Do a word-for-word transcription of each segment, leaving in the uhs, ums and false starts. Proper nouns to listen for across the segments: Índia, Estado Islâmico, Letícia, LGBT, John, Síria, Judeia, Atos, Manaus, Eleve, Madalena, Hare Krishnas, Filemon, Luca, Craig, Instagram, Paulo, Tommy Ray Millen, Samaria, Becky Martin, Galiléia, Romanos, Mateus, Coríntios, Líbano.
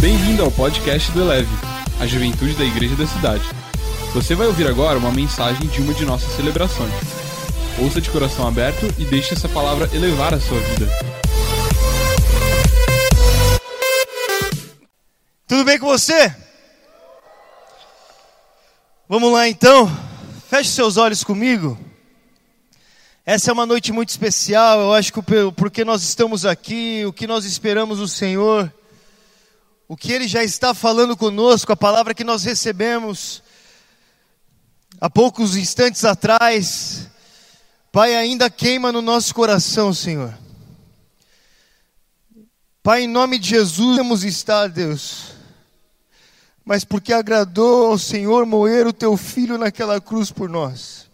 Bem-vindo ao podcast do Eleve, a juventude da igreja da cidade. Você vai ouvir agora uma mensagem de uma de nossas celebrações. Ouça de coração aberto e deixe essa palavra elevar a sua vida. Tudo bem com você? Vamos lá então, feche seus olhos comigo. Essa é uma noite muito especial, eu acho que porque nós estamos aqui, o que nós esperamos do Senhor, o que Ele já está falando conosco, a palavra que nós recebemos há poucos instantes atrás, Pai, ainda queima no nosso coração, Senhor. Pai, em nome de Jesus, vamos estar, Deus, mas porque agradou ao Senhor moer o Teu Filho naquela cruz por nós.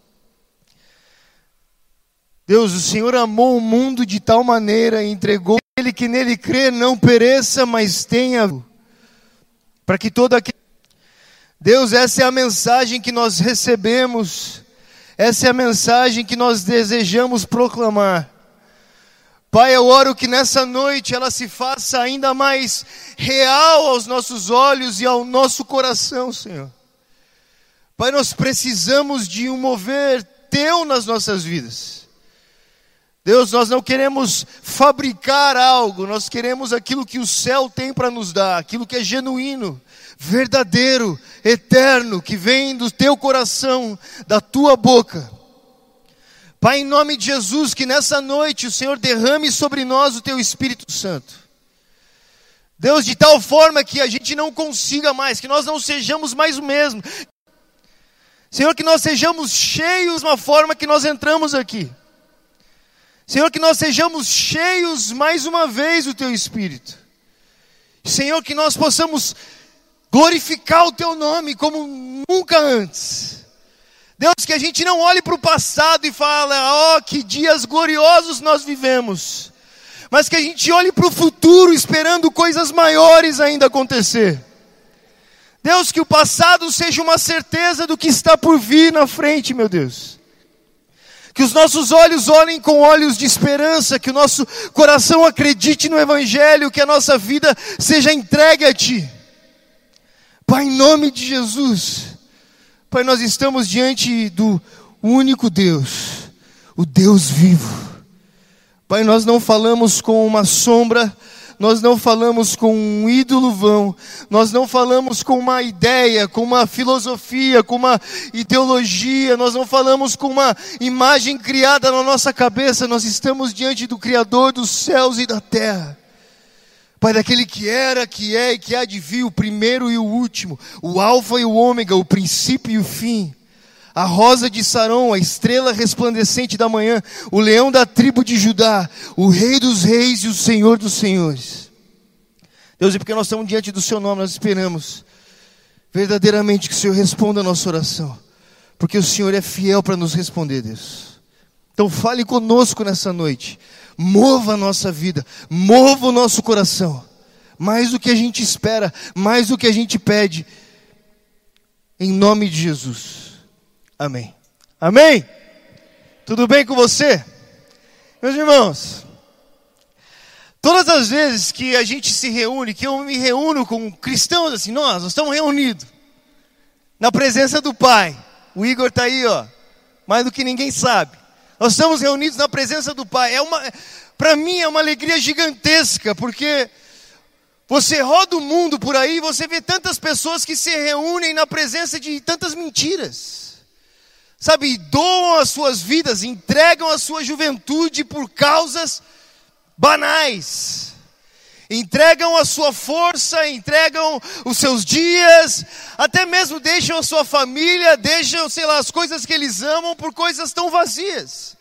Deus, o Senhor amou o mundo de tal maneira e entregou Ele que nele crê não pereça, mas tenha, para que todo aquele... Deus, essa é a mensagem que nós recebemos, essa é a mensagem que nós desejamos proclamar. Pai, eu oro que nessa noite ela se faça ainda mais real aos nossos olhos e ao nosso coração, Senhor. Pai, nós precisamos de um mover Teu nas nossas vidas. Deus, nós não queremos fabricar algo, nós queremos aquilo que o céu tem para nos dar, aquilo que é genuíno, verdadeiro, eterno, que vem do Teu coração, da Tua boca. Pai, em nome de Jesus, que nessa noite o Senhor derrame sobre nós o Teu Espírito Santo. Deus, de tal forma que a gente não consiga mais, que nós não sejamos mais o mesmo. Senhor, que nós sejamos cheios da forma que nós entramos aqui. Senhor, que nós sejamos cheios mais uma vez do Teu Espírito. Senhor, que nós possamos glorificar o Teu nome como nunca antes. Deus, que a gente não olhe para o passado e fale, ó, oh, que dias gloriosos nós vivemos. Mas que a gente olhe para o futuro esperando coisas maiores ainda acontecer. Deus, que o passado seja uma certeza do que está por vir na frente, meu Deus. Que os nossos olhos olhem com olhos de esperança, que o nosso coração acredite no Evangelho, que a nossa vida seja entregue a Ti. Pai, em nome de Jesus... Pai, nós estamos diante do único Deus, o Deus vivo. Pai, nós não falamos com uma sombra, nós não falamos com um ídolo vão, nós não falamos com uma ideia, com uma filosofia, com uma ideologia, nós não falamos com uma imagem criada na nossa cabeça, nós estamos diante do Criador dos céus e da terra. Pai, daquele que era, que é e que há de vir, o primeiro e o último, o alfa e o ômega, o princípio e o fim, a rosa de Saron, a estrela resplandecente da manhã, o leão da tribo de Judá, o rei dos reis e o senhor dos senhores. Deus, é porque nós estamos diante do Seu nome, nós esperamos verdadeiramente que o Senhor responda a nossa oração, porque o Senhor é fiel para nos responder, Deus. Então fale conosco nessa noite. Mova a nossa vida, mova o nosso coração, mais do que a gente espera, mais do que a gente pede, em nome de Jesus, amém. Amém? Tudo bem com você? Meus irmãos, todas as vezes que a gente se reúne, que eu me reúno com cristãos assim, nós, nós estamos reunidos, na presença do Pai, o Igor está aí, ó, mais do que ninguém sabe. Nós estamos reunidos na presença do Pai. É uma, para mim é uma alegria gigantesca, porque você roda o mundo por aí, você vê tantas pessoas que se reúnem na presença de tantas mentiras. Sabe, e doam as suas vidas, entregam a sua juventude por causas banais. Entregam a sua força, entregam os seus dias, até mesmo deixam a sua família, deixam, sei lá, as coisas que eles amam por coisas tão vazias,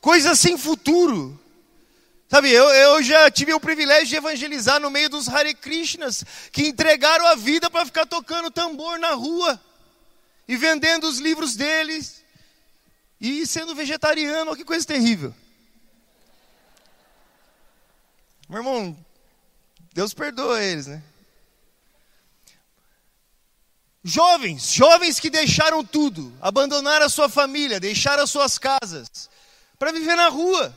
coisas sem futuro. Sabe, eu, eu já tive o privilégio de evangelizar no meio dos Hare Krishnas, que entregaram a vida para ficar tocando tambor na rua, e vendendo os livros deles, e sendo vegetariano, que coisa terrível. Meu irmão, Deus perdoa eles, né? Jovens, jovens que deixaram tudo, abandonaram a sua família, deixaram as suas casas, para viver na rua,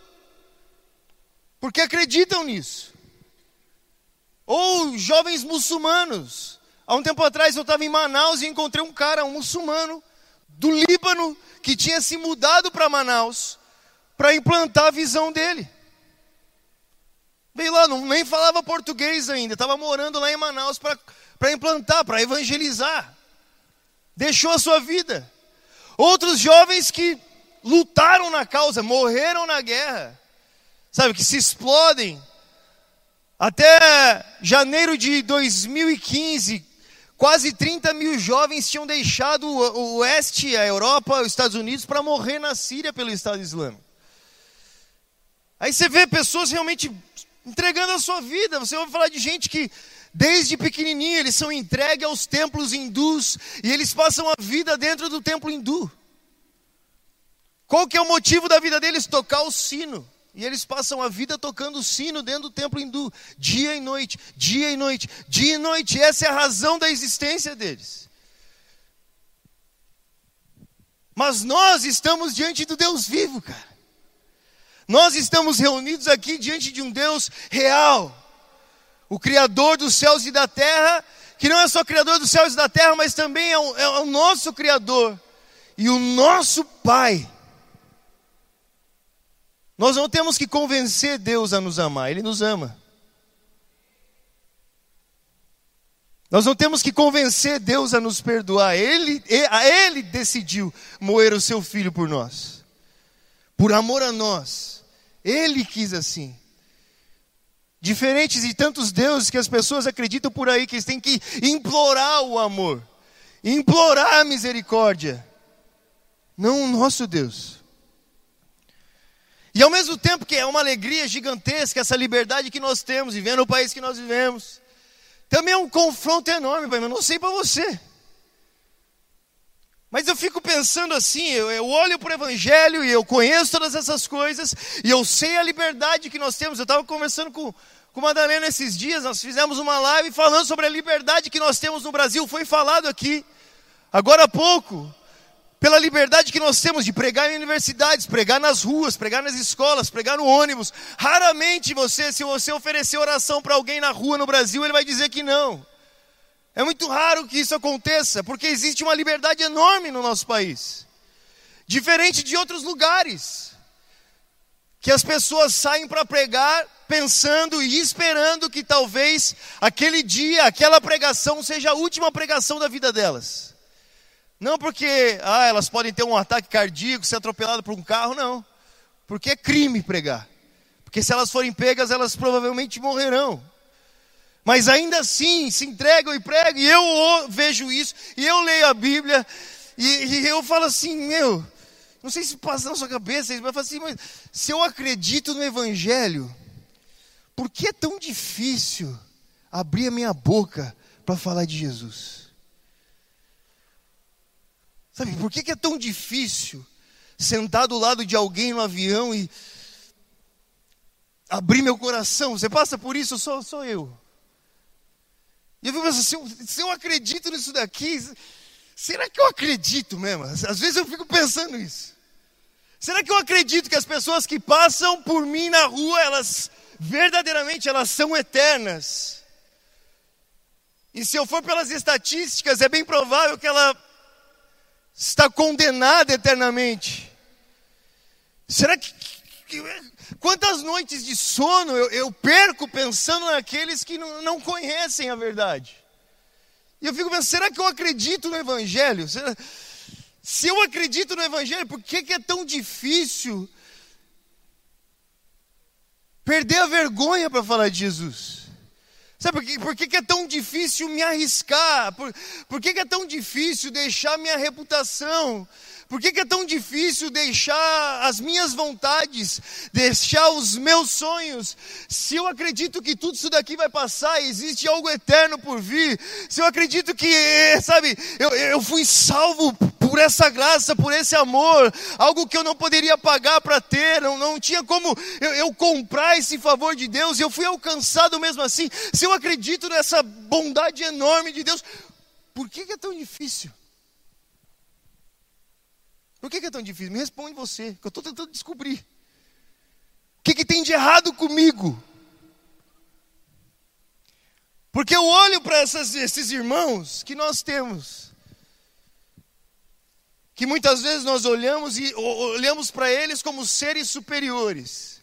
porque acreditam nisso. Ou muito jovens muçulmanos. Há um tempo atrás eu estava em Manaus e encontrei um cara, um muçulmano do Líbano, que tinha se mudado para Manaus para implantar a visão dele. Veio lá, não, nem falava português ainda, estava morando lá em Manaus para implantar, para evangelizar. Deixou a sua vida. Outros jovens que lutaram na causa, morreram na guerra, sabe, que se explodem. Até janeiro de dois mil e quinze, quase trinta mil jovens tinham deixado o Oeste, a Europa, os Estados Unidos, para morrer na Síria pelo Estado Islâmico. Aí você vê pessoas realmente entregando a sua vida. Você ouve falar de gente que, desde pequenininho, eles são entregues aos templos hindus e eles passam a vida dentro do templo hindu. Qual que é o motivo da vida deles? Tocar o sino. E eles passam a vida tocando o sino dentro do templo hindu, dia e noite, dia e noite, dia e noite. Essa é a razão da existência deles. Mas nós estamos diante do Deus vivo, cara. Nós estamos reunidos aqui diante de um Deus real, o Criador dos céus e da terra, que não é só Criador dos céus e da terra, mas também é o, é o nosso Criador e o nosso Pai. Nós não temos que convencer Deus a nos amar, Ele nos ama. Nós não temos que convencer Deus a nos perdoar, Ele, a Ele decidiu moer o seu Filho por nós. Por amor a nós, Ele quis assim. Diferentes de tantos deuses que as pessoas acreditam por aí, que eles têm que implorar o amor, implorar a misericórdia. Não o nosso Deus. E ao mesmo tempo que é uma alegria gigantesca essa liberdade que nós temos, vivendo o país que nós vivemos, também é um confronto enorme, pai. Eu não sei para você, mas eu fico pensando assim, eu, eu olho para o evangelho e eu conheço todas essas coisas e eu sei a liberdade que nós temos. Eu estava conversando com, com Madalena esses dias, nós fizemos uma live falando sobre a liberdade que nós temos no Brasil. Foi falado aqui, agora há pouco, pela liberdade que nós temos de pregar em universidades, pregar nas ruas, pregar nas escolas, pregar no ônibus. Raramente você, se você oferecer oração para alguém na rua no Brasil, ele vai dizer que não. É muito raro que isso aconteça, porque existe uma liberdade enorme no nosso país. Diferente de outros lugares, que as pessoas saem para pregar pensando e esperando que talvez aquele dia, aquela pregação seja a última pregação da vida delas. Não porque ah, elas podem ter um ataque cardíaco, ser atropelado por um carro, não. Porque é crime pregar. Porque se elas forem pegas, elas provavelmente morrerão. Mas ainda assim, se entregam e pregam. E eu vejo isso, e eu leio a Bíblia, e, e eu falo assim, meu, não sei se passa na sua cabeça, mas eu falo assim, mas se eu acredito no Evangelho, por que é tão difícil abrir a minha boca para falar de Jesus? Sabe, por que, que é tão difícil sentar do lado de alguém no avião e abrir meu coração? Você passa por isso? Sou, sou eu. E eu fico pensando, se eu, se eu acredito nisso daqui, será que eu acredito mesmo? Às vezes eu fico pensando isso. Será que eu acredito que as pessoas que passam por mim na rua, elas verdadeiramente elas são eternas? E se eu for pelas estatísticas, é bem provável que ela está condenada eternamente. Será que, que quantas noites de sono eu, eu perco pensando naqueles que não, não conhecem a verdade? E eu fico pensando, será que eu acredito no Evangelho? Será, se eu acredito no Evangelho, por que, que é tão difícil perder a vergonha para falar de Jesus? Sabe por, que, por que, que é tão difícil me arriscar? Por, por que, que é tão difícil deixar minha reputação? Por que, que é tão difícil deixar as minhas vontades? Deixar os meus sonhos? Se eu acredito que tudo isso daqui vai passar, existe algo eterno por vir. Se eu acredito que, sabe, eu, eu fui salvo por essa graça, por esse amor, algo que eu não poderia pagar para ter, não, não tinha como eu, eu comprar esse favor de Deus, eu fui alcançado mesmo assim. Se eu acredito nessa bondade enorme de Deus, por que, que é tão difícil? Por que, que é tão difícil? Me responde você, que eu estou tentando descobrir. O que, que tem de errado comigo? Porque eu olho para essas, esses irmãos que nós temos, que muitas vezes nós olhamos e olhamos para eles como seres superiores,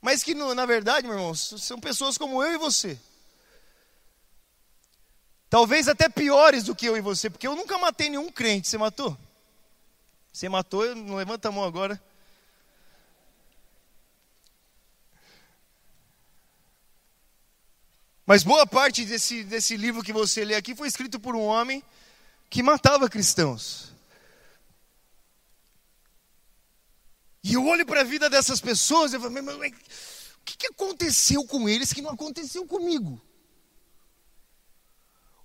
mas que na verdade, meu irmão, são pessoas como eu e você. Talvez até piores do que eu e você, porque eu nunca matei nenhum crente. Você matou? Você matou, não levanta a mão agora. Mas boa parte desse, desse livro que você lê aqui foi escrito por um homem que matava cristãos. E eu olho para a vida dessas pessoas e falo, mas, mas, o que aconteceu com eles que não aconteceu comigo?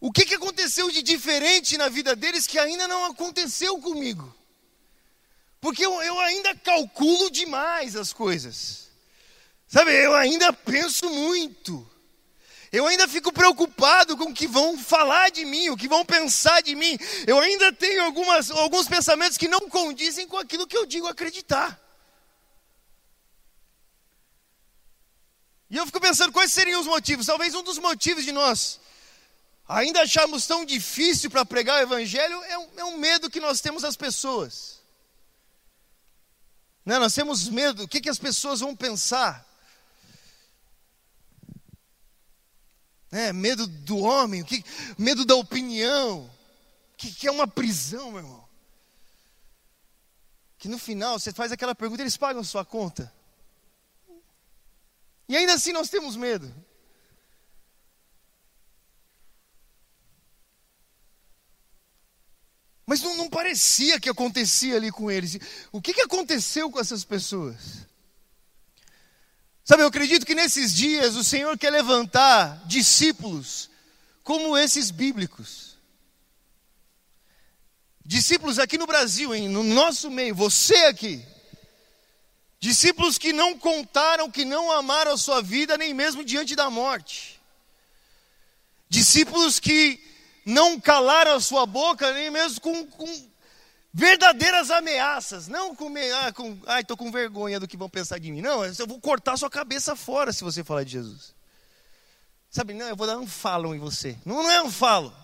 O que aconteceu de diferente na vida deles que ainda não aconteceu comigo? Porque eu, eu ainda calculo demais as coisas. Sabe, eu ainda penso muito. Eu ainda fico preocupado com o que vão falar de mim, o que vão pensar de mim. Eu ainda tenho algumas, alguns pensamentos que não condizem com aquilo que eu digo acreditar. E eu fico pensando quais seriam os motivos. Talvez um dos motivos de nós ainda acharmos tão difícil para pregar o evangelho é um, é um medo que nós temos das pessoas. Né? Nós temos medo, o que, que as pessoas vão pensar? É, medo do homem, que, medo da opinião, que, que é uma prisão, meu irmão. Que no final você faz aquela pergunta, eles pagam sua conta. E ainda assim nós temos medo. Mas não, não parecia que acontecia ali com eles. O que, que aconteceu com essas pessoas? Sabe, eu acredito que nesses dias o Senhor quer levantar discípulos como esses bíblicos. Discípulos aqui no Brasil, hein? No nosso meio, você aqui. Discípulos que não contaram, que não amaram a sua vida, nem mesmo diante da morte. Discípulos que não calaram a sua boca, nem mesmo com, com verdadeiras ameaças. Não com, ah, com, ai, estou com vergonha do que vão pensar de mim. Não, eu vou cortar sua cabeça fora se você falar de Jesus. Sabe, não, eu vou dar um falo em você. Não, não é um falo.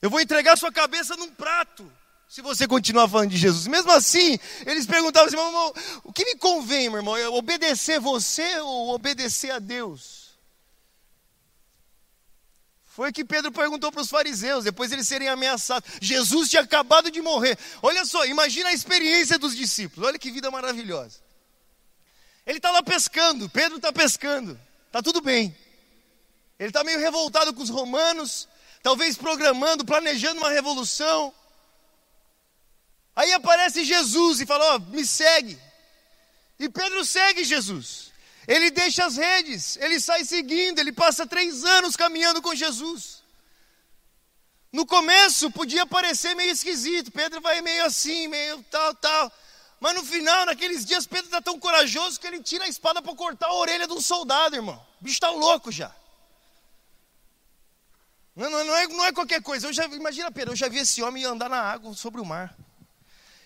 Eu vou entregar sua cabeça num prato se você continuar falando de Jesus. Mesmo assim, eles perguntavam assim, irmão, o que me convém, meu irmão? Obedecer você ou obedecer a Deus? Foi que Pedro perguntou para os fariseus, depois eles serem ameaçados. Jesus tinha acabado de morrer. Olha só, imagina a experiência dos discípulos. Olha que vida maravilhosa. Ele está lá pescando, Pedro está pescando. Está tudo bem. Ele está meio revoltado com os romanos, talvez programando, planejando uma revolução. Aí aparece Jesus e fala, ó, me segue. E Pedro segue Jesus. Ele deixa as redes, ele sai seguindo, ele passa três anos caminhando com Jesus. No começo podia parecer meio esquisito, Pedro vai meio assim, meio tal, tal. Mas no final, naqueles dias, Pedro está tão corajoso que ele tira a espada para cortar a orelha de um soldado, irmão. O bicho está louco já. Não, não, não, é, não é qualquer coisa. Eu já, imagina, Pedro, eu já vi esse homem andar na água sobre o mar.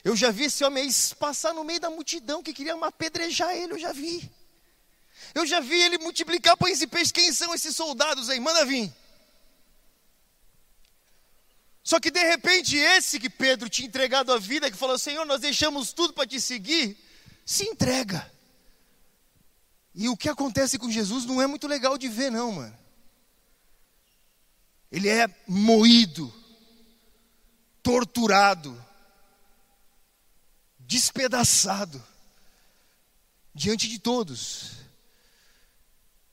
Eu já vi esse homem passar no meio da multidão que queria apedrejar ele, eu já vi. Eu já vi ele multiplicar pães e peixes. Quem são esses soldados aí? Manda vir. Só que de repente esse que Pedro tinha entregado a vida, que falou, Senhor, nós deixamos tudo para te seguir, se entrega. E o que acontece com Jesus não é muito legal de ver não, mano. Ele é moído, torturado, despedaçado, diante de todos.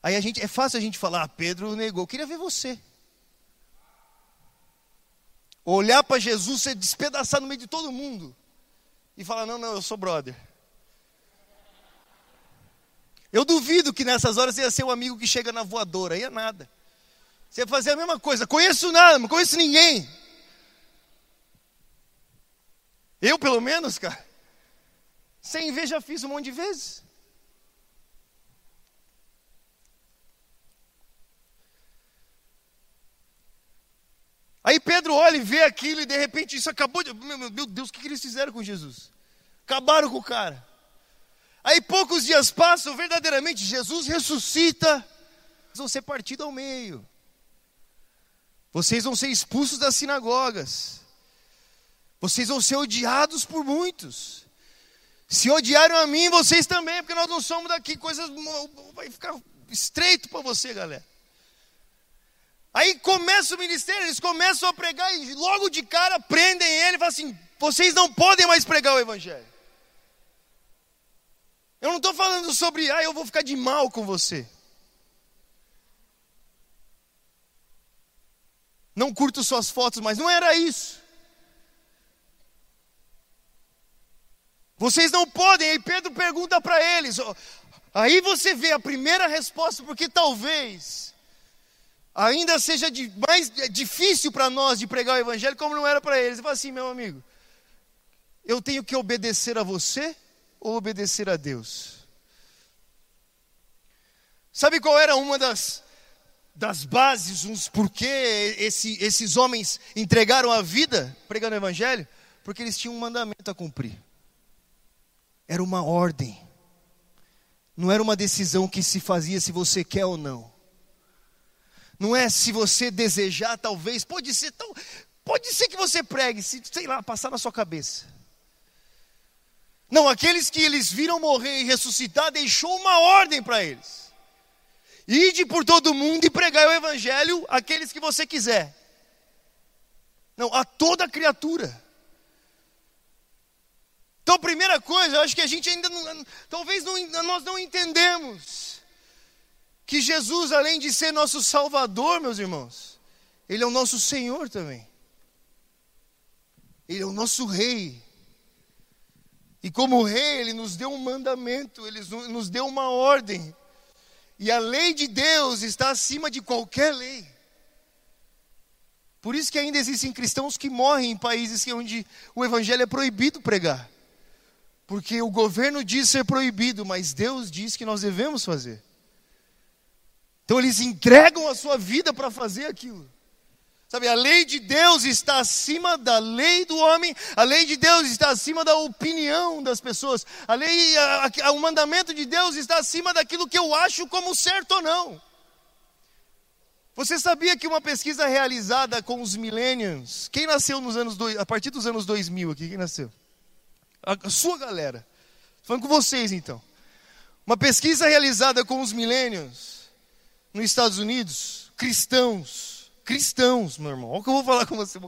Aí a gente, é fácil a gente falar, ah, Pedro negou, eu queria ver você. Olhar para Jesus, ser despedaçado no meio de todo mundo. E falar, não, não, eu sou brother. Eu duvido que nessas horas você ia ser o amigo que chega na voadora, aí é nada. Você ia fazer a mesma coisa, conheço nada, não conheço ninguém. Eu pelo menos, cara. Sem ver já fiz um monte de vezes. Aí Pedro olha e vê aquilo e de repente isso acabou de... Meu Deus, o que eles fizeram com Jesus? Acabaram com o cara. Aí poucos dias passam, verdadeiramente Jesus ressuscita. Vocês vão ser partidos ao meio. Vocês vão ser expulsos das sinagogas. Vocês vão ser odiados por muitos. Se odiaram a mim, vocês também, porque nós não somos daqui. Coisas vai ficar estreito para você, galera. Aí começa o ministério, eles começam a pregar e logo de cara prendem ele e falam assim: vocês não podem mais pregar o evangelho. Eu não estou falando sobre, ah, eu vou ficar de mal com você. Não curto suas fotos, mas não era isso. Vocês não podem. Aí Pedro pergunta para eles. Aí você vê a primeira resposta, porque talvez ainda seja de, mais difícil para nós de pregar o evangelho, como não era para eles. Ele fala assim: meu amigo, eu tenho que obedecer a você ou obedecer a Deus? Sabe qual era uma das, das bases, uns porquê esse, esses homens entregaram a vida pregando o evangelho? Porque eles tinham um mandamento a cumprir. Era uma ordem. Não era uma decisão que se fazia se você quer ou não. Não é se você desejar, talvez. Pode ser, tão, pode ser que você pregue, se, sei lá, passar na sua cabeça. Não, aqueles que eles viram morrer e ressuscitar, deixou uma ordem para eles. Ide por todo mundo e pregai o evangelho àqueles que você quiser. Não, a toda criatura. Então a primeira coisa, eu acho que a gente ainda, não, talvez não, nós não entendemos que Jesus, além de ser nosso Salvador, meus irmãos, Ele é o nosso Senhor também. Ele é o nosso Rei. E como Rei, Ele nos deu um mandamento, Ele nos deu uma ordem. E a lei de Deus está acima de qualquer lei. Por isso que ainda existem cristãos que morrem em países onde o evangelho é proibido pregar. Porque o governo diz ser proibido, mas Deus diz que nós devemos fazer. Então eles entregam a sua vida para fazer aquilo. Sabe, a lei de Deus está acima da lei do homem. A lei de Deus está acima da opinião das pessoas. A lei, a, a, o mandamento de Deus está acima daquilo que eu acho como certo ou não. Você sabia que uma pesquisa realizada com os millennials, quem nasceu nos anos do, a partir dos anos dois mil aqui, quem nasceu? A sua galera, falando com vocês então. Uma pesquisa realizada com os millennials nos Estados Unidos, cristãos, cristãos, meu irmão, olha o que eu vou falar com você.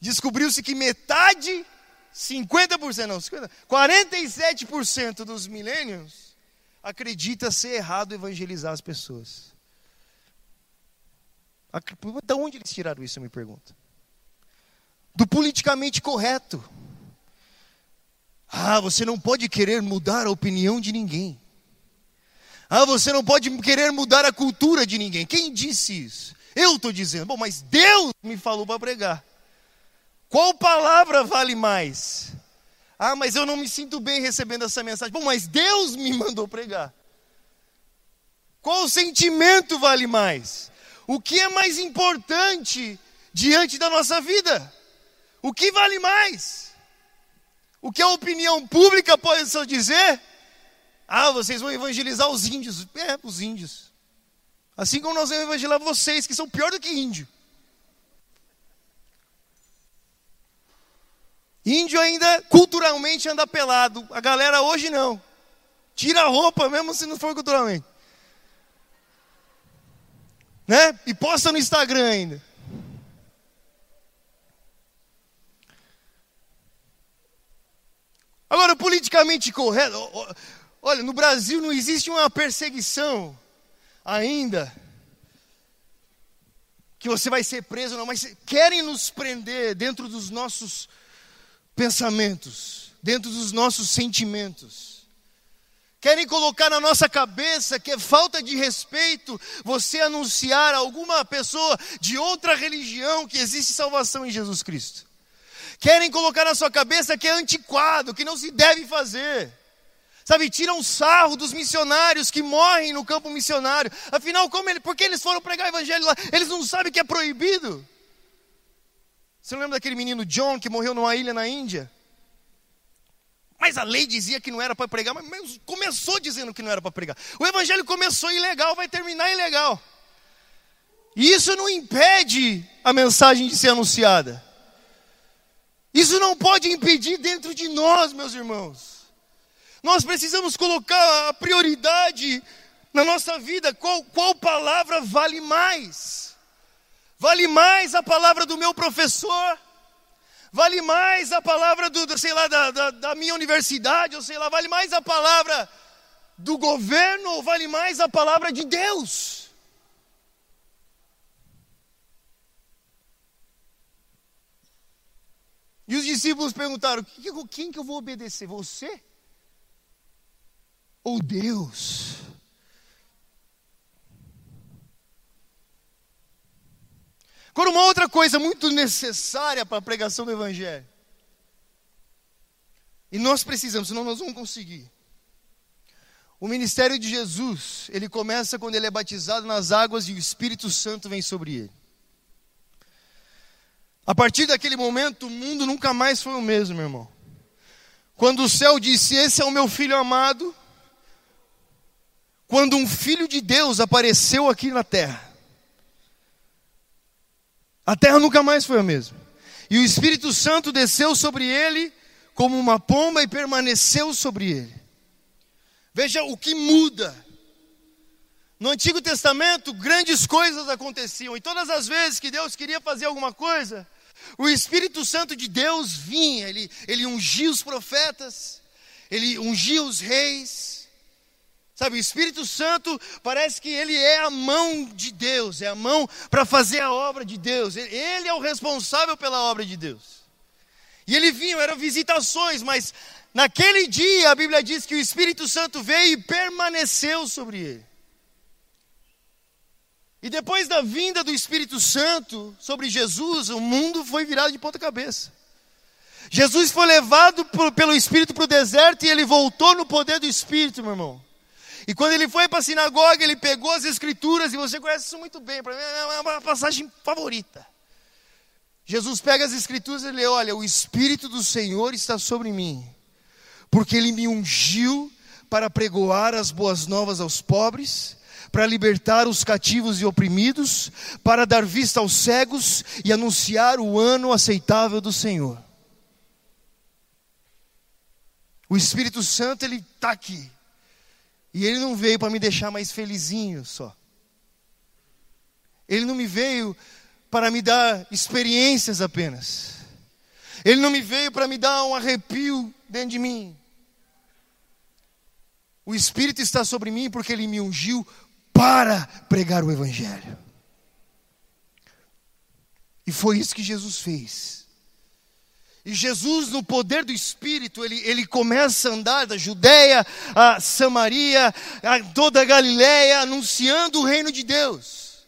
Descobriu-se que metade, cinquenta por cento, não, cinquenta por cento, quarenta e sete por cento dos millennials acredita ser errado evangelizar as pessoas. Da onde eles tiraram isso, eu me pergunto? Do politicamente correto. Ah, você não pode querer mudar a opinião de ninguém. Ah, você não pode querer mudar a cultura de ninguém. Quem disse isso? Eu estou dizendo. Bom, mas Deus me falou para pregar. Qual palavra vale mais? Ah, mas eu não me sinto bem recebendo essa mensagem. Bom, mas Deus me mandou pregar. Qual sentimento vale mais? O que é mais importante diante da nossa vida? O que vale mais? O que a opinião pública pode só dizer? Ah, vocês vão evangelizar os índios. É, os índios. Assim como nós vamos evangelizar vocês, que são pior do que índio. Índio ainda culturalmente anda pelado. A galera hoje não. Tira a roupa mesmo se não for culturalmente. Né? E posta no Instagram ainda. Agora, politicamente correto, olha, no Brasil não existe uma perseguição ainda, que você vai ser preso não, mas querem nos prender dentro dos nossos pensamentos, dentro dos nossos sentimentos. Querem colocar na nossa cabeça que é falta de respeito você anunciar a alguma pessoa de outra religião que existe salvação em Jesus Cristo. Querem colocar na sua cabeça que é antiquado, que não se deve fazer. Sabe, tiram sarro dos missionários que morrem no campo missionário. Afinal, como ele, por que eles foram pregar o evangelho lá? Eles não sabem que é proibido. Você não lembra daquele menino John que morreu numa ilha na Índia? Mas a lei dizia que não era para pregar, mas começou dizendo que não era para pregar. O evangelho começou ilegal, vai terminar ilegal. E isso não impede a mensagem de ser anunciada. Isso não pode impedir dentro de nós, meus irmãos. Nós precisamos colocar a prioridade na nossa vida. Qual, qual palavra vale mais? Vale mais a palavra do meu professor? Vale mais a palavra do, sei lá, da, da, da minha universidade, ou sei lá, vale mais a palavra do governo, ou vale mais a palavra de Deus? E os discípulos perguntaram: quem que eu vou obedecer? Você? Ou Deus? Agora, uma outra coisa muito necessária para a pregação do evangelho, e nós precisamos, senão nós vamos conseguir. O ministério de Jesus, ele começa quando ele é batizado nas águas e o Espírito Santo vem sobre ele. A partir daquele momento, o mundo nunca mais foi o mesmo, meu irmão. Quando o céu disse: esse é o meu filho amado, quando um filho de Deus apareceu aqui na terra, a terra nunca mais foi a mesma. E o Espírito Santo desceu sobre ele como uma pomba e permaneceu sobre ele. Veja o que muda. No Antigo Testamento, grandes coisas aconteciam. E todas as vezes que Deus queria fazer alguma coisa, o Espírito Santo de Deus vinha. Ele, ele ungia os profetas, ele ungia os reis. Sabe, o Espírito Santo parece que ele é a mão de Deus, é a mão para fazer a obra de Deus. Ele é o responsável pela obra de Deus. E ele vinha, eram visitações, mas naquele dia a Bíblia diz que o Espírito Santo veio e permaneceu sobre ele. E depois da vinda do Espírito Santo sobre Jesus, o mundo foi virado de ponta cabeça. Jesus foi levado por, pelo Espírito para o deserto e ele voltou no poder do Espírito, meu irmão. E quando ele foi para a sinagoga, ele pegou as escrituras, e você conhece isso muito bem, para mim é uma passagem favorita. Jesus pega as escrituras e ele olha: o Espírito do Senhor está sobre mim, porque ele me ungiu para pregoar as boas novas aos pobres, para libertar os cativos e oprimidos, para dar vista aos cegos e anunciar o ano aceitável do Senhor. O Espírito Santo, ele está aqui. E ele não veio para me deixar mais felizinho só. Ele não me veio para me dar experiências apenas. Ele não me veio para me dar um arrepio dentro de mim. O Espírito está sobre mim porque ele me ungiu para pregar o evangelho. E foi isso que Jesus fez. E Jesus, no poder do Espírito, ele, ele começa a andar da Judeia a Samaria, a toda a Galiléia, anunciando o reino de Deus.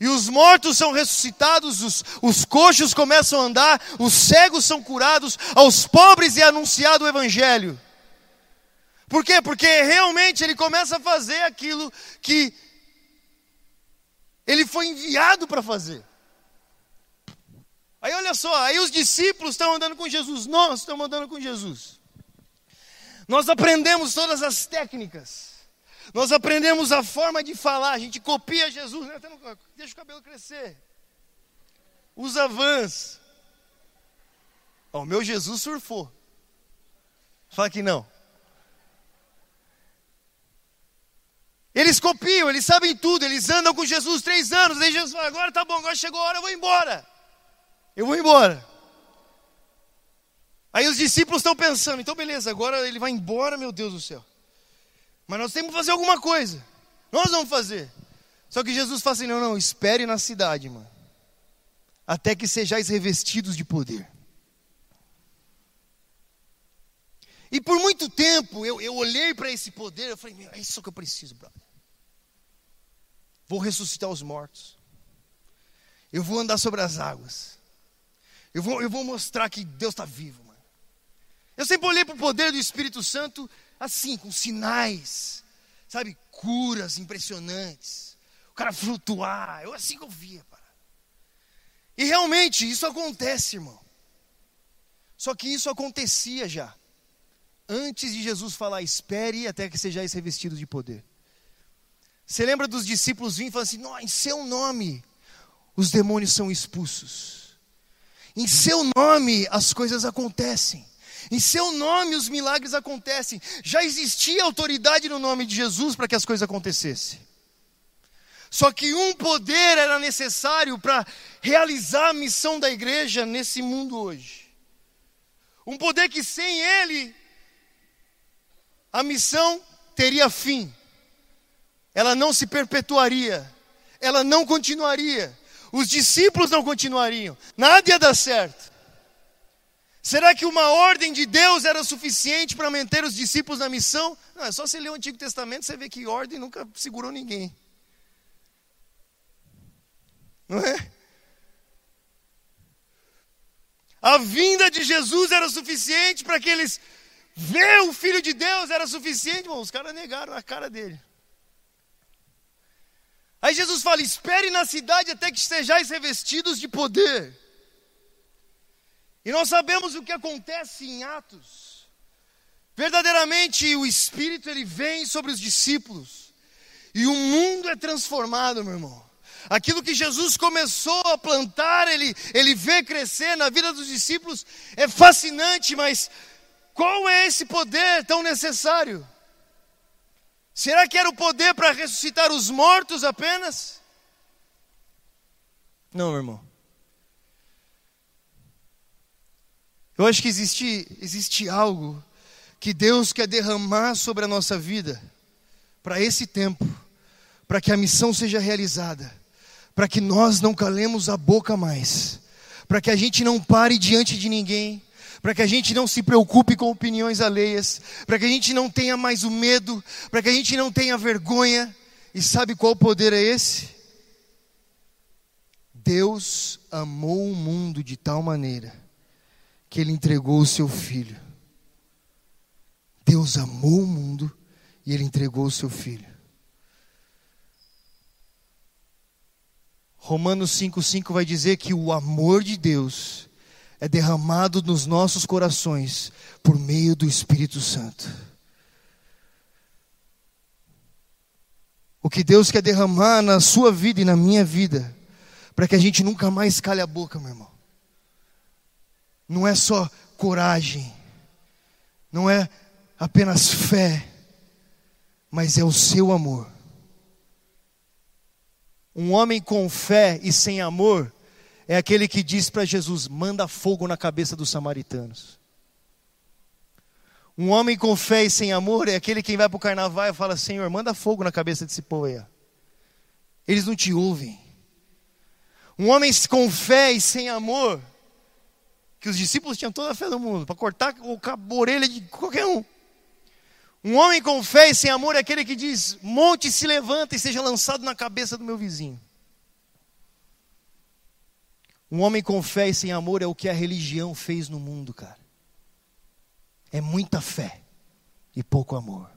E os mortos são ressuscitados, os, os coxos começam a andar, os cegos são curados, aos pobres é anunciado o evangelho. Por quê? Porque realmente ele começa a fazer aquilo que ele foi enviado para fazer. Aí olha só, aí os discípulos estão andando com Jesus, nós estamos andando com Jesus. Nós aprendemos todas as técnicas, nós aprendemos a forma de falar, a gente copia Jesus, né? Deixa o cabelo crescer, usa vans. Ó, o meu Jesus surfou, fala que não. Eles copiam, eles sabem tudo, eles andam com Jesus três anos, aí Jesus fala: agora tá bom, agora chegou a hora, eu vou embora. Eu vou embora. Aí os discípulos estão pensando: então beleza, agora ele vai embora, meu Deus do céu. Mas nós temos que fazer alguma coisa. Nós vamos fazer. Só que Jesus fala assim: não, não, espere na cidade, mano. Até que sejais revestidos de poder. E por muito tempo eu, eu olhei para esse poder, eu falei: meu, é isso que eu preciso, brother. Vou ressuscitar os mortos. Eu vou andar sobre as águas. Eu vou, eu vou mostrar que Deus está vivo, mano. Eu sempre olhei para o poder do Espírito Santo assim, com sinais, sabe, curas impressionantes, o cara flutuar, eu assim que eu via, cara. E realmente isso acontece, irmão. Só que isso acontecia já antes de Jesus falar, espere até que sejais revestidos de poder. Você lembra dos discípulos vindo e falando assim, não, em seu nome os demônios são expulsos. Em seu nome as coisas acontecem. Em seu nome os milagres acontecem. Já existia autoridade no nome de Jesus para que as coisas acontecessem. Só que um poder era necessário para realizar a missão da igreja nesse mundo hoje. Um poder que sem ele, a missão teria fim. Ela não se perpetuaria, ela não continuaria, os discípulos não continuariam, nada ia dar certo. Será que uma ordem de Deus era suficiente para manter os discípulos na missão? Não, é só você ler o Antigo Testamento, você vê que ordem nunca segurou ninguém. Não é? A vinda de Jesus era suficiente para que eles vejam o Filho de Deus, era suficiente? Bom, os caras negaram a cara dele. Aí Jesus fala, espere na cidade até que sejais revestidos de poder. E nós sabemos o que acontece em Atos. Verdadeiramente o Espírito ele vem sobre os discípulos. E o mundo é transformado, meu irmão. Aquilo que Jesus começou a plantar, ele, ele vê crescer na vida dos discípulos. É fascinante, mas qual é esse poder tão necessário? Será que era o poder para ressuscitar os mortos apenas? Não, meu irmão. Eu acho que existe, existe algo que Deus quer derramar sobre a nossa vida para esse tempo, para que a missão seja realizada, para que nós não calemos a boca mais, para que a gente não pare diante de ninguém, para que a gente não se preocupe com opiniões alheias, para que a gente não tenha mais o medo, para que a gente não tenha vergonha. E sabe qual poder é esse? Deus amou o mundo de tal maneira que Ele entregou o Seu Filho. Deus amou o mundo e Ele entregou o Seu Filho. Romanos cinco, cinco vai dizer que o amor de Deus é derramado nos nossos corações por meio do Espírito Santo. O que Deus quer derramar na sua vida e na minha vida, para que a gente nunca mais cale a boca, meu irmão. Não é só coragem, não é apenas fé, mas é o seu amor. Um homem com fé e sem amor é aquele que diz para Jesus, manda fogo na cabeça dos samaritanos. Um homem com fé e sem amor é aquele que vai para o carnaval e fala, Senhor, manda fogo na cabeça desse povo aí. Eles não te ouvem. Um homem com fé e sem amor, que os discípulos tinham toda a fé do mundo, para cortar a orelha de qualquer um. Um homem com fé e sem amor é aquele que diz, monte se levanta e seja lançado na cabeça do meu vizinho. Um homem com fé e sem amor é o que a religião fez no mundo, cara. É muita fé e pouco amor.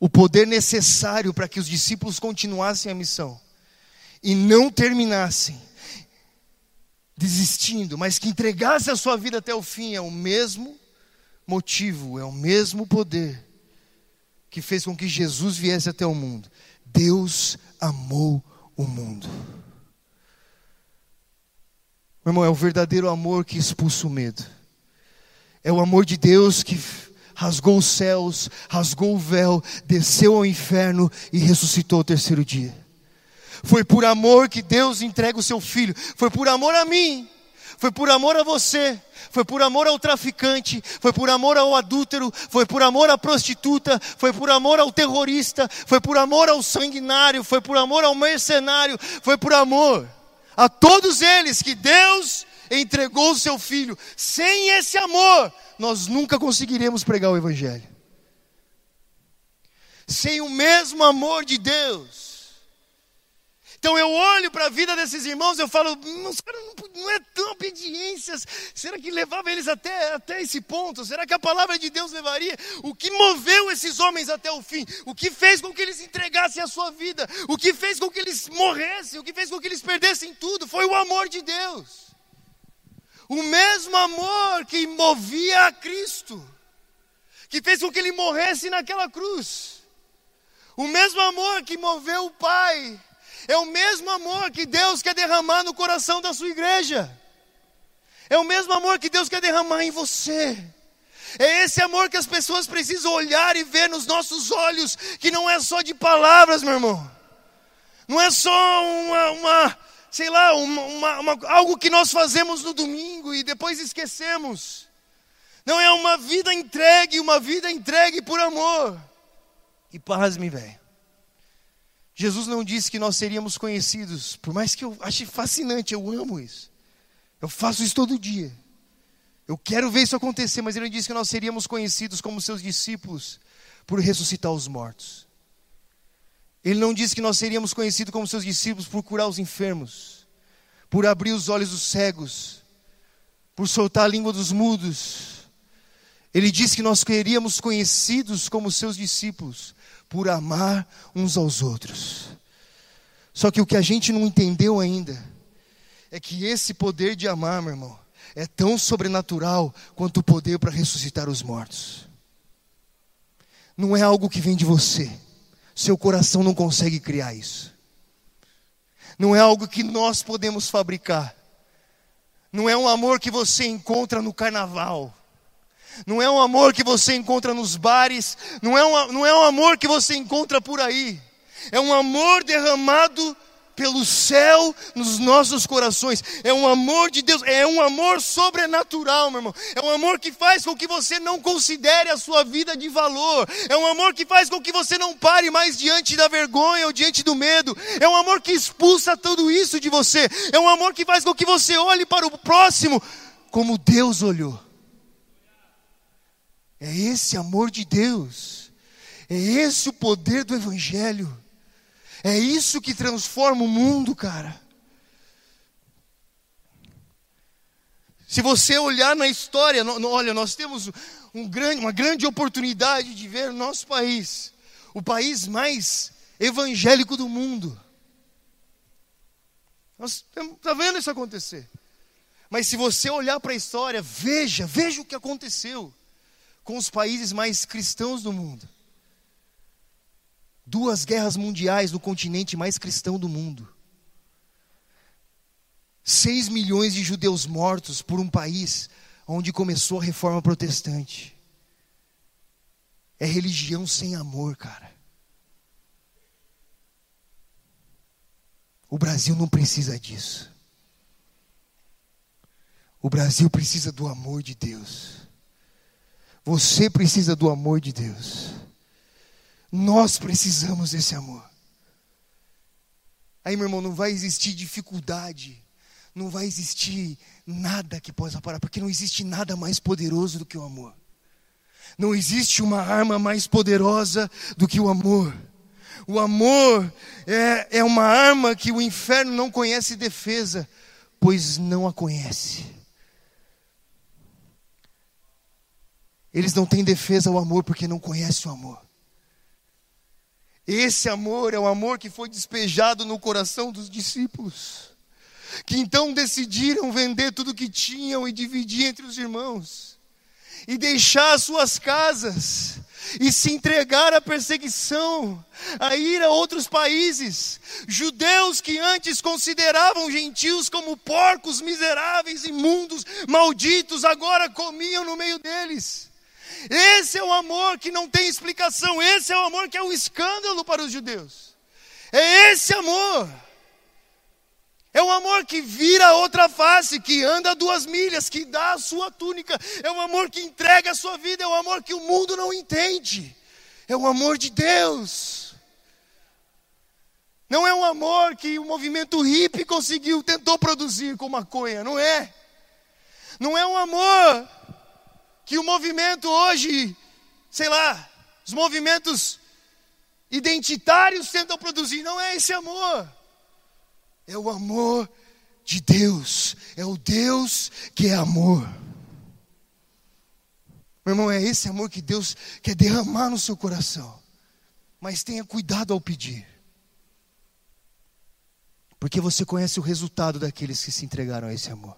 O poder necessário para que os discípulos continuassem a missão e não terminassem desistindo, mas que entregassem a sua vida até o fim, é o mesmo motivo, é o mesmo poder que fez com que Jesus viesse até o mundo. Deus amou o mundo. Meu irmão, é o verdadeiro amor que expulsa o medo. É o amor de Deus que rasgou os céus, rasgou o véu, desceu ao inferno e ressuscitou ao terceiro dia. Foi por amor que Deus entrega o seu Filho. Foi por amor a mim. Foi por amor a você. Foi por amor ao traficante. Foi por amor ao adúltero. Foi por amor à prostituta. Foi por amor ao terrorista. Foi por amor ao sanguinário. Foi por amor ao mercenário. Foi por amor a todos eles que Deus entregou o seu Filho. Sem esse amor, nós nunca conseguiremos pregar o Evangelho. Sem o mesmo amor de Deus. Então eu olho para a vida desses irmãos, eu falo, os caras não, não é tão obediências. Será que levava eles até, até esse ponto? Será que a palavra de Deus levaria? O que moveu esses homens até o fim? O que fez com que eles entregassem a sua vida? O que fez com que eles morressem? O que fez com que eles perdessem tudo? Foi o amor de Deus. O mesmo amor que movia a Cristo, que fez com que ele morresse naquela cruz. O mesmo amor que moveu o Pai, é o mesmo amor que Deus quer derramar no coração da sua igreja. É o mesmo amor que Deus quer derramar em você. É esse amor que as pessoas precisam olhar e ver nos nossos olhos, que não é só de palavras, meu irmão. Não é só uma, uma sei lá, uma, uma, uma, algo que nós fazemos no domingo e depois esquecemos. Não, é uma vida entregue, uma vida entregue por amor. E pasme, velho. Jesus não disse que nós seríamos conhecidos, por mais que eu ache fascinante, eu amo isso. Eu faço isso todo dia. Eu quero ver isso acontecer, mas ele disse que nós seríamos conhecidos como seus discípulos por ressuscitar os mortos. Ele não disse que nós seríamos conhecidos como seus discípulos por curar os enfermos, por abrir os olhos dos cegos, por soltar a língua dos mudos. Ele disse que nós seríamos conhecidos como seus discípulos por amar uns aos outros. Só que o que a gente não entendeu ainda é que esse poder de amar, meu irmão, é tão sobrenatural quanto o poder para ressuscitar os mortos. Não é algo que vem de você. Seu coração não consegue criar isso. Não é algo que nós podemos fabricar. Não é um amor que você encontra no carnaval. Não é um amor que você encontra nos bares. Não é um, não é um amor que você encontra por aí. É um amor derramado pelo céu nos nossos corações. É um amor de Deus, é um amor sobrenatural, meu irmão. É um amor que faz com que você não considere a sua vida de valor. É um amor que faz com que você não pare mais diante da vergonha ou diante do medo. É um amor que expulsa tudo isso de você. É um amor que faz com que você olhe para o próximo como Deus olhou. É esse amor de Deus. É esse o poder do Evangelho. É isso que transforma o mundo, cara. Se você olhar na história, no, no, olha, nós temos um grande, uma grande oportunidade de ver o nosso país, o país mais evangélico do mundo. Nós tá vendo isso acontecer. Mas se você olhar para a história, veja, veja o que aconteceu com os países mais cristãos do mundo. Duas guerras mundiais no continente mais cristão do mundo. Seis milhões de judeus mortos por um país onde começou a reforma protestante. É religião sem amor, cara. O Brasil não precisa disso. O Brasil precisa do amor de Deus. Você precisa do amor de Deus. Nós precisamos desse amor. Aí, meu irmão, não vai existir dificuldade, não vai existir nada que possa parar, porque não existe nada mais poderoso do que o amor. Não existe uma arma mais poderosa do que o amor. O amor é, é uma arma que o inferno não conhece defesa, pois não a conhece. Eles não têm defesa ao amor porque não conhecem o amor. Esse amor é o amor que foi despejado no coração dos discípulos, que então decidiram vender tudo o que tinham e dividir entre os irmãos, e deixar as suas casas, e se entregar à perseguição, a ir a outros países. Judeus que antes consideravam gentios como porcos miseráveis, imundos, malditos, agora comiam no meio deles. Esse é o amor que não tem explicação. Esse é o amor que é um escândalo para os judeus. É esse amor. É um amor que vira outra face, que anda duas milhas, que dá a sua túnica. É um amor que entrega a sua vida. É um amor que o mundo não entende. É o amor de Deus. Não é um amor que o movimento hippie conseguiu, tentou produzir com maconha. Não é. Não é um amor que o movimento hoje, sei lá, os movimentos identitários tentam produzir. Não é esse amor. É o amor de Deus. É o Deus que é amor. Meu irmão, é esse amor que Deus quer derramar no seu coração. Mas tenha cuidado ao pedir, porque você conhece o resultado daqueles que se entregaram a esse amor.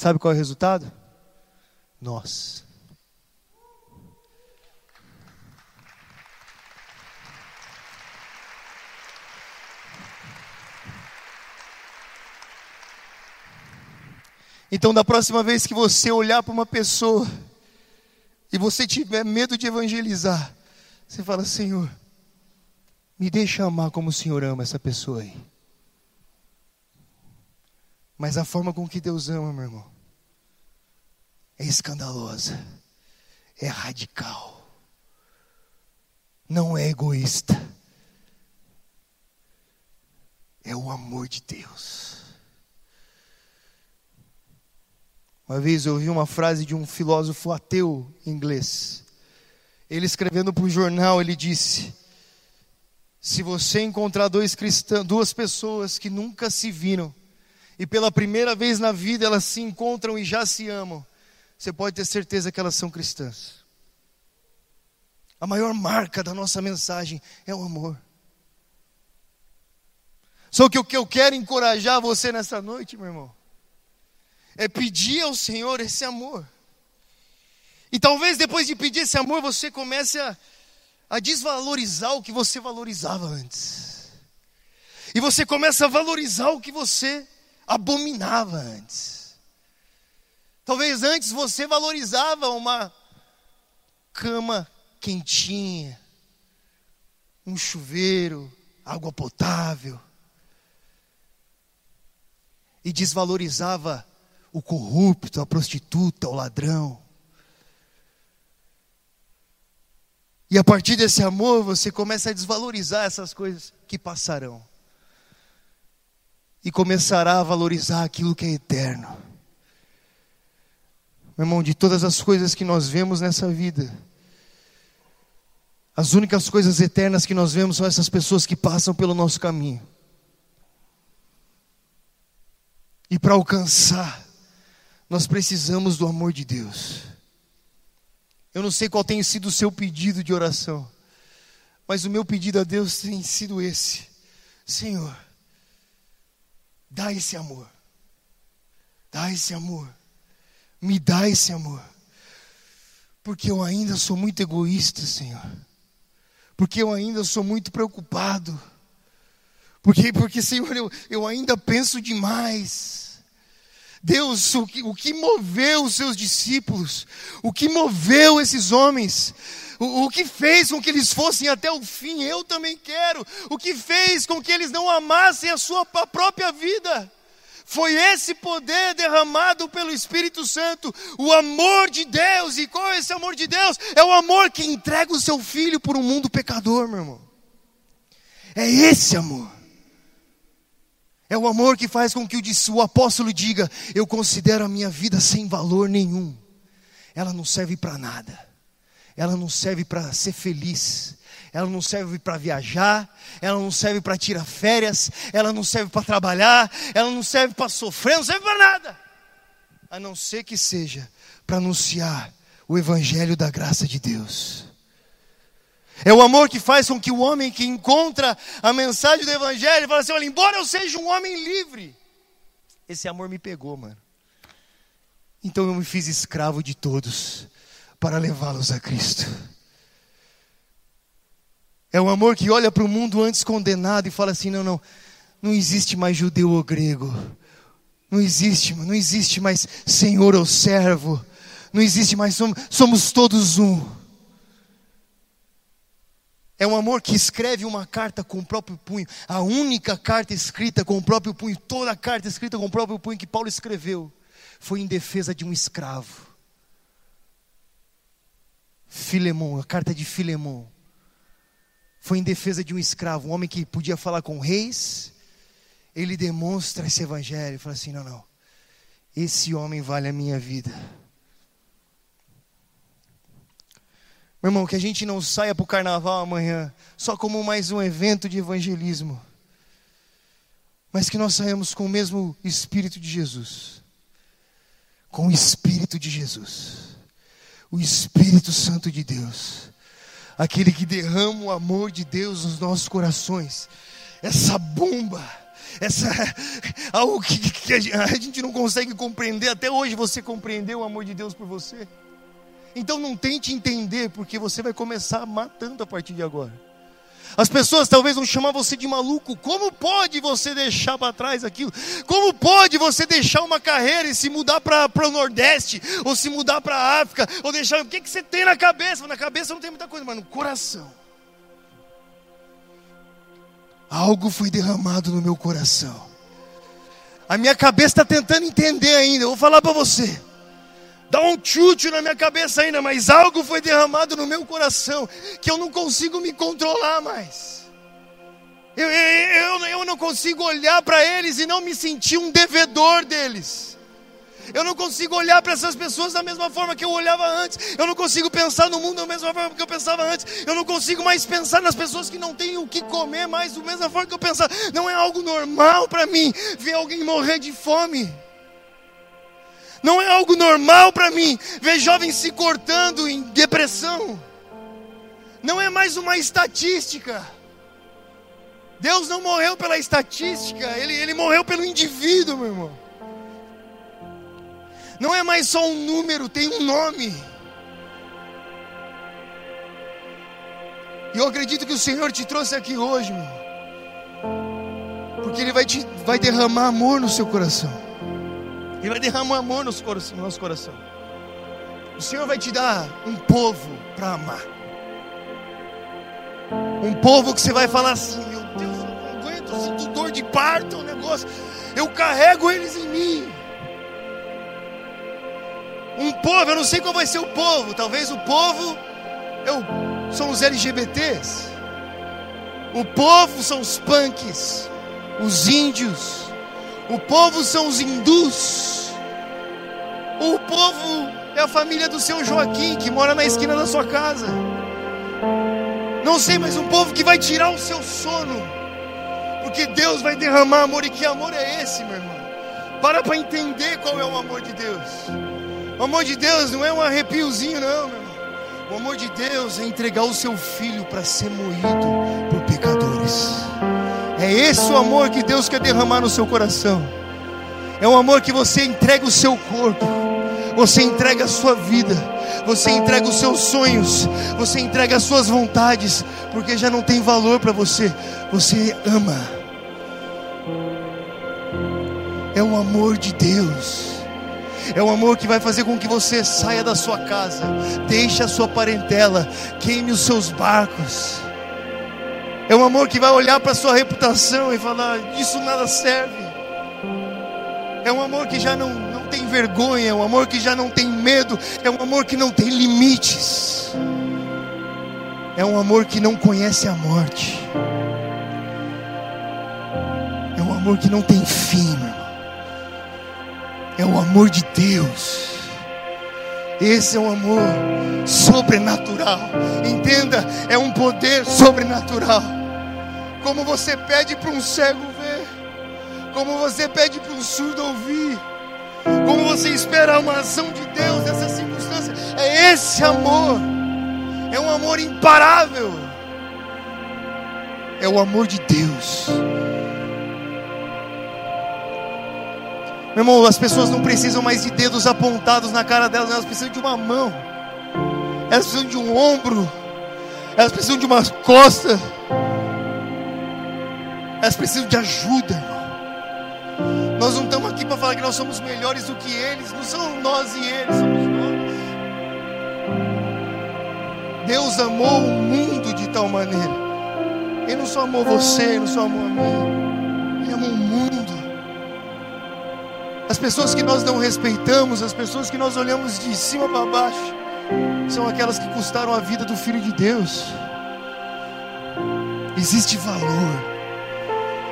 Sabe qual é o resultado? Nós. Então, da próxima vez que você olhar para uma pessoa e você tiver medo de evangelizar, você fala: Senhor, me deixa amar como o Senhor ama essa pessoa aí. Mas a forma com que Deus ama, meu irmão, é escandalosa, é radical, não é egoísta, é o amor de Deus. Uma vez eu ouvi uma frase de um filósofo ateu inglês. Ele, escrevendo para o jornal, ele disse: se você encontrar dois cristãos, duas pessoas que nunca se viram, e pela primeira vez na vida elas se encontram e já se amam, você pode ter certeza que elas são cristãs. A maior marca da nossa mensagem é o amor. Só que o que eu quero encorajar você nessa noite, meu irmão, é pedir ao Senhor esse amor. E talvez depois de pedir esse amor, você comece a, a desvalorizar o que você valorizava antes. E você começa a valorizar o que você abominava antes. Talvez antes você valorizava uma cama quentinha, um chuveiro, água potável. E desvalorizava o corrupto, a prostituta, o ladrão. E a partir desse amor você começa a desvalorizar essas coisas que passarão e começará a valorizar aquilo que é eterno. Meu irmão, de todas as coisas que nós vemos nessa vida, as únicas coisas eternas que nós vemos são essas pessoas que passam pelo nosso caminho. E para alcançar, nós precisamos do amor de Deus. Eu não sei qual tem sido o seu pedido de oração, mas o meu pedido a Deus tem sido esse: Senhor, dá esse amor, dá esse amor, me dá esse amor, porque eu ainda sou muito egoísta, Senhor, porque eu ainda sou muito preocupado, porque, porque Senhor, eu, eu ainda penso demais. Deus, o que, o que moveu os seus discípulos, o que moveu esses homens, o, o que fez com que eles fossem até o fim, eu também quero, o que fez com que eles não amassem a sua a própria vida, foi esse poder derramado pelo Espírito Santo, o amor de Deus. E qual é esse amor de Deus? É o amor que entrega o seu filho por um mundo pecador, meu irmão. É esse amor. É o amor que faz com que o, o apóstolo diga: eu considero a minha vida sem valor nenhum. Ela não serve para nada. Ela não serve para ser feliz. Ela não serve para viajar. Ela não serve para tirar férias. Ela não serve para trabalhar. Ela não serve para sofrer. Não serve para nada. A não ser que seja para anunciar o evangelho da graça de Deus. É o amor que faz com que o homem que encontra a mensagem do evangelho fala assim: olha, embora eu seja um homem livre, esse amor me pegou, mano. Então eu me fiz escravo de todos para levá-los a Cristo. É o amor que olha para o mundo antes condenado e fala assim: não, não, não existe mais judeu ou grego. Não existe, não existe mais senhor ou servo. Não existe mais, somos, somos todos um. É um amor que escreve uma carta com o próprio punho. A única carta escrita com o próprio punho, toda a carta escrita com o próprio punho que Paulo escreveu, foi em defesa de um escravo. Filemon, a carta de Filemon, foi em defesa de um escravo, um homem que podia falar com reis. Ele demonstra esse evangelho e fala assim: não, não, esse homem vale a minha vida. Meu irmão, que a gente não saia para o carnaval amanhã só como mais um evento de evangelismo, mas que nós saímos com o mesmo Espírito de Jesus, com o Espírito de Jesus, o Espírito Santo de Deus, aquele que derrama o amor de Deus nos nossos corações, essa bomba, essa, algo que, que a gente não consegue compreender. Até hoje você compreendeu o amor de Deus por você? Então não tente entender, porque você vai começar matando a partir de agora. As pessoas talvez vão chamar você de maluco. Como pode você deixar para trás aquilo? Como pode você deixar uma carreira e se mudar para o Nordeste? Ou se mudar para a África? Ou deixar... O que, que você tem na cabeça? Na cabeça não tem muita coisa, mas no coração. Algo foi derramado no meu coração. A minha cabeça está tentando entender ainda. Eu vou falar para você. Dá um chute na minha cabeça ainda, mas algo foi derramado no meu coração, que eu não consigo me controlar mais. Eu, eu, eu não consigo olhar para eles e não me sentir um devedor deles. Eu não consigo olhar para essas pessoas da mesma forma que eu olhava antes. Eu não consigo pensar no mundo da mesma forma que eu pensava antes. Eu não consigo mais pensar nas pessoas que não têm o que comer mais da mesma forma que eu pensava. Não é algo normal para mim ver alguém morrer de fome. Não é algo normal para mim ver jovens se cortando em depressão. Não é mais uma estatística. Deus não morreu pela estatística. Ele, ele morreu pelo indivíduo, meu irmão. Não é mais só um número, tem um nome. E eu acredito que o Senhor te trouxe aqui hoje, meu irmão, porque Ele vai, te, vai derramar amor no seu coração. Ele vai derramar amor no nosso coração. O Senhor vai te dar um povo para amar. Um povo que você vai falar assim: meu Deus, eu não aguento, eu sinto dor de parto, o negócio. Eu carrego eles em mim. Um povo, eu não sei qual vai ser o povo. Talvez o povo eu, são os L G B T s. O povo são os punks, os índios. O povo são os hindus. O povo é a família do seu Joaquim, que mora na esquina da sua casa. Não sei, mas um povo que vai tirar o seu sono, porque Deus vai derramar amor. E que amor é esse, meu irmão? Para para entender qual é o amor de Deus. O amor de Deus não é um arrepiozinho, não, meu irmão. O amor de Deus é entregar o seu filho para ser moído por pecadores. É esse o amor que Deus quer derramar no seu coração. É um amor que você entrega o seu corpo, você entrega a sua vida, você entrega os seus sonhos, você entrega as suas vontades, porque já não tem valor para você. Você ama. É o amor de Deus. É o amor que vai fazer com que você saia da sua casa, deixe a sua parentela, queime os seus barcos. É um amor que vai olhar para a sua reputação e falar: isso nada serve. É um amor que já não, não tem vergonha. É um amor que já não tem medo. É um amor que não tem limites. É um amor que não conhece a morte. É um amor que não tem fim, meu irmão. É o amor de Deus. Esse é um amor sobrenatural. Entenda, é um poder sobrenatural. Como você pede para um cego ver, como você pede para um surdo ouvir, como você espera uma ação de Deus nessa circunstância. É esse amor. É um amor imparável. É o amor de Deus. Meu irmão, as pessoas não precisam mais de dedos apontados na cara delas. Elas precisam de uma mão. Elas precisam de um ombro. Elas precisam de uma costa. Elas precisam de ajuda, irmão. Nós não estamos aqui para falar que nós somos melhores do que eles. Não são nós e eles, somos nós. Deus amou o mundo de tal maneira. Ele não só amou você, Ele não só amou a mim. Ele amou o mundo. As pessoas que nós não respeitamos, as pessoas que nós olhamos de cima para baixo, são aquelas que custaram a vida do Filho de Deus. Existe valor.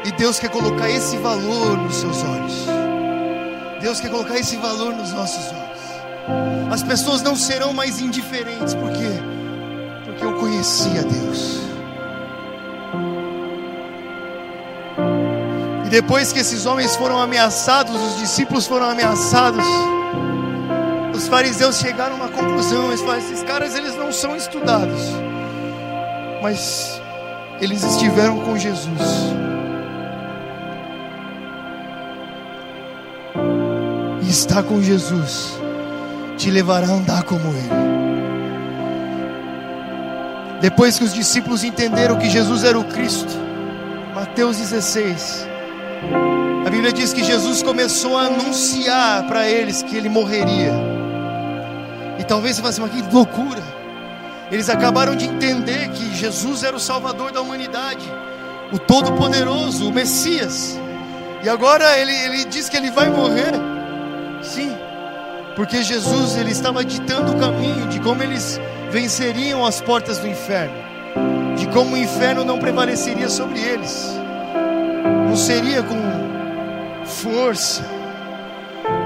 E Deus quer colocar esse valor nos seus olhos. Deus quer colocar esse valor nos nossos olhos. As pessoas não serão mais indiferentes. Por quê? Porque eu conheci a Deus. E depois que esses homens foram ameaçados, os discípulos foram ameaçados, os fariseus chegaram a uma conclusão. Eles falaram: esses caras, eles não são estudados, mas eles estiveram com Jesus. Estar com Jesus te levará a andar como Ele. Depois que os discípulos entenderam que Jesus era o Cristo, Mateus dezesseis, a Bíblia diz que Jesus começou a anunciar para eles que Ele morreria. E talvez você fale assim, mas que loucura! Eles acabaram de entender que Jesus era o Salvador da humanidade, o Todo-Poderoso, o Messias. E agora ele, ele diz que Ele vai morrer. Sim, porque Jesus, Ele estava ditando o caminho de como eles venceriam as portas do inferno, de como o inferno não prevaleceria sobre eles. Não seria com força,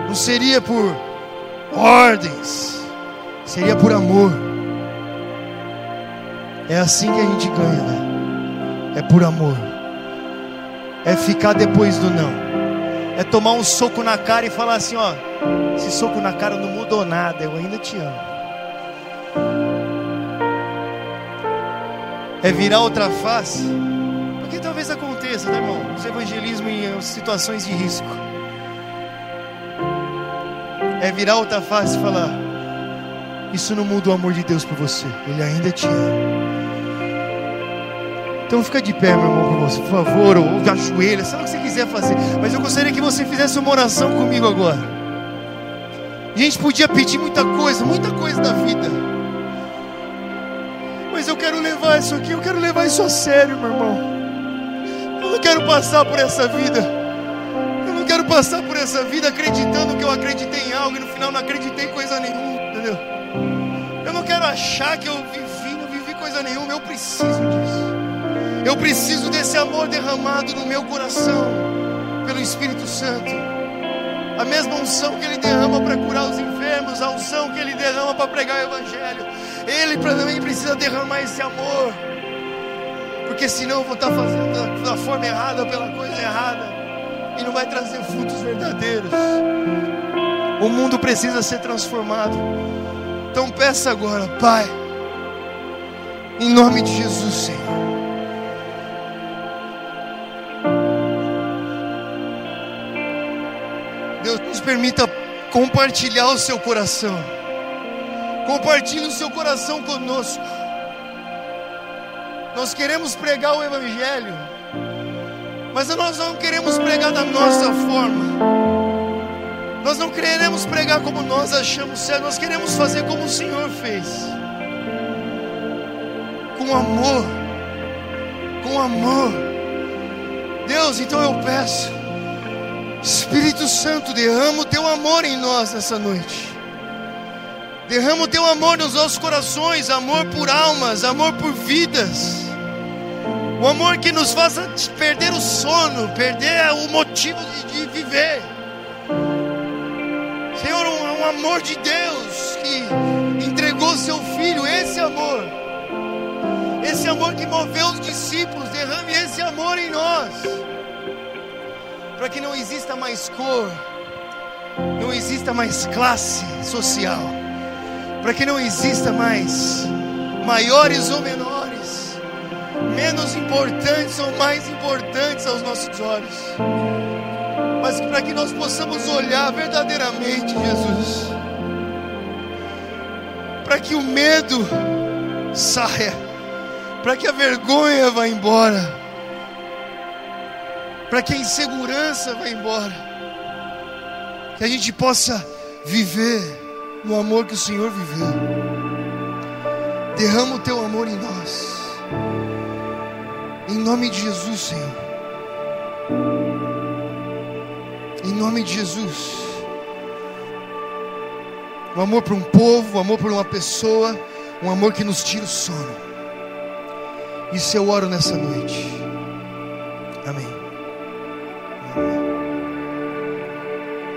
não seria por ordens, seria por amor. É assim que a gente ganha, né? É por amor. É ficar depois do não. É tomar um soco na cara e falar assim, ó, esse soco na cara não mudou nada, eu ainda te amo. É virar outra face, porque talvez aconteça, né, irmão? Os evangelismos em situações de risco. É virar outra face e falar, isso não muda o amor de Deus por você, Ele ainda te ama. Então fica de pé, meu irmão, por favor, ou da joelha, sabe o que você quiser fazer. Mas eu gostaria que você fizesse uma oração comigo agora. A gente podia pedir muita coisa, muita coisa da vida. Mas eu quero levar isso aqui, eu quero levar isso a sério, meu irmão. Eu não quero passar por essa vida. Eu não quero passar por essa vida acreditando que eu acreditei em algo e no final não acreditei em coisa nenhuma, entendeu? Eu não quero achar que eu vivi, não vivi coisa nenhuma, eu preciso disso. Eu preciso desse amor derramado no meu coração pelo Espírito Santo. A mesma unção que Ele derrama para curar os enfermos, a unção que Ele derrama para pregar o Evangelho, Ele também precisa derramar esse amor. Porque senão eu vou estar fazendo da, da forma errada, pela coisa errada, e não vai trazer frutos verdadeiros. O mundo precisa ser transformado. Então peça agora, Pai, em nome de Jesus, Senhor, nos permita compartilhar o seu coração. Compartilhe o seu coração conosco. Nós queremos pregar o Evangelho, mas nós não queremos pregar da nossa forma. Nós não queremos pregar como nós achamos certo. Nós queremos fazer como o Senhor fez, com amor, com amor. Deus, então eu peço, Espírito Santo, derrama o Teu amor em nós nessa noite. Derrama o Teu amor nos nossos corações, amor por almas, amor por vidas. O amor que nos faça perder o sono, perder o motivo de, de viver. Senhor, um, um amor de Deus que entregou Seu Filho, esse amor. Esse amor que moveu os discípulos, derrame esse amor em nós. Para que não exista mais cor, não exista mais classe social, para que não exista mais maiores ou menores, menos importantes ou mais importantes aos nossos olhos, mas para que nós possamos olhar verdadeiramente, Jesus, para que o medo saia, para que a vergonha vá embora, para que a insegurança vá embora, que a gente possa viver no amor que o Senhor viveu. Derrama o Teu amor em nós, em nome de Jesus, Senhor, em nome de Jesus. O amor por um povo, o amor por uma pessoa, um amor que nos tira o sono. Isso eu oro nessa noite, amém.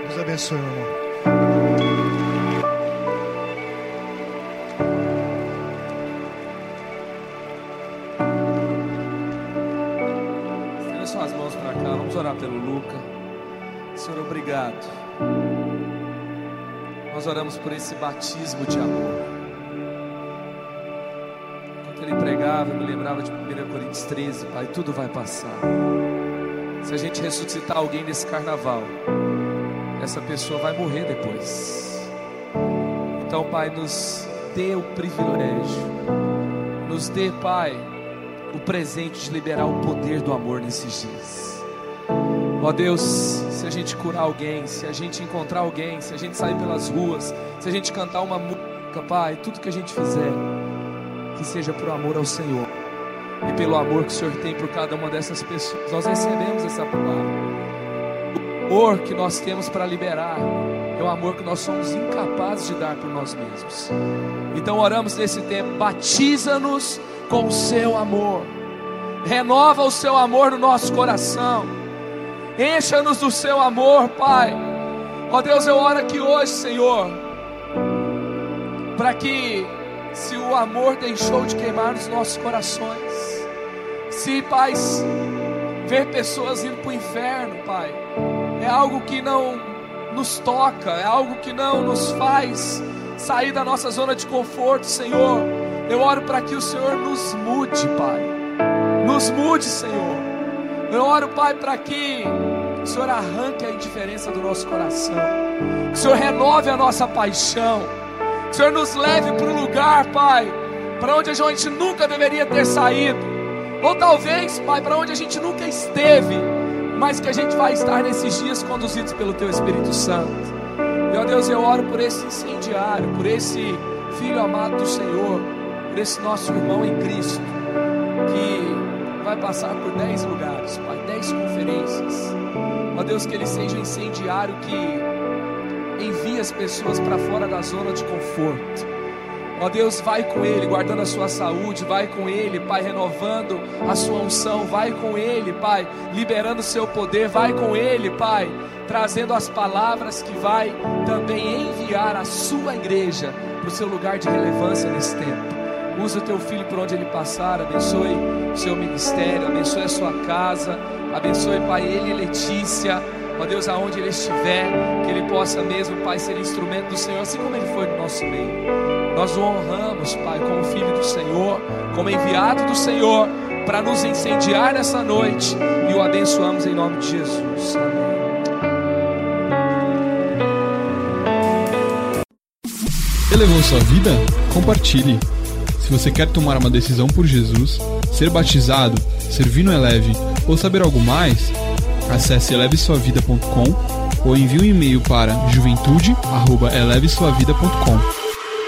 Deus abençoe, meu irmão. Estenda suas mãos para cá, vamos orar pelo Luca. Senhor, obrigado. Nós oramos por esse batismo de amor. Quando ele pregava, eu me lembrava de primeira Coríntios treze, Pai, tudo vai passar. Se a gente ressuscitar alguém nesse carnaval, essa pessoa vai morrer depois. Então, Pai, nos dê o privilégio, nos dê, Pai, o presente de liberar o poder do amor nesses dias. Ó Deus, se a gente curar alguém, se a gente encontrar alguém, se a gente sair pelas ruas, se a gente cantar uma música, Pai, tudo que a gente fizer, que seja por amor ao Senhor e pelo amor que o Senhor tem por cada uma dessas pessoas. Nós recebemos essa palavra. O amor que nós temos para liberar é um amor que nós somos incapazes de dar por nós mesmos. Então oramos nesse tempo, batiza-nos com o seu amor, renova o seu amor no nosso coração, encha-nos do seu amor, Pai. Ó Deus, eu oro aqui hoje, Senhor, para que, se o amor deixou de queimar nos nossos corações, se, Pai, ver pessoas indo para o inferno, Pai, é algo que não nos toca, é algo que não nos faz sair da nossa zona de conforto, Senhor. Eu oro para que o Senhor nos mude, Pai, nos mude, Senhor. Eu oro, Pai, para que o Senhor arranque a indiferença do nosso coração, que o Senhor renove a nossa paixão, que o Senhor nos leve para um lugar, Pai, para onde a gente nunca deveria ter saído, ou talvez, Pai, para onde a gente nunca esteve, mas que a gente vai estar nesses dias conduzidos pelo Teu Espírito Santo. E, ó Deus, eu oro por esse incendiário, por esse filho amado do Senhor, por esse nosso irmão em Cristo, que vai passar por dez lugares, Pai, dez conferências. Ó Deus, que ele seja um incendiário que envie as pessoas para fora da zona de conforto. Ó Deus, vai com ele, guardando a sua saúde, vai com ele, Pai, renovando a sua unção, vai com ele, Pai, liberando o seu poder, vai com ele, Pai, trazendo as palavras que vai também enviar a sua igreja para o seu lugar de relevância nesse tempo. Usa o teu filho por onde ele passar, abençoe o seu ministério, abençoe a sua casa, abençoe, Pai, ele e Letícia, ó Deus, aonde ele estiver, que ele possa mesmo, Pai, ser instrumento do Senhor, assim como ele foi no nosso meio. Nós o honramos, Pai, como filho do Senhor, como enviado do Senhor, para nos incendiar nessa noite, e o abençoamos em nome de Jesus. Amém. Elevou sua vida? Compartilhe. Se você quer tomar uma decisão por Jesus, ser batizado, servir no Eleve ou saber algo mais, acesse eleve sua vida ponto com ou envie um e-mail para juventude arroba eleve sua vida ponto com.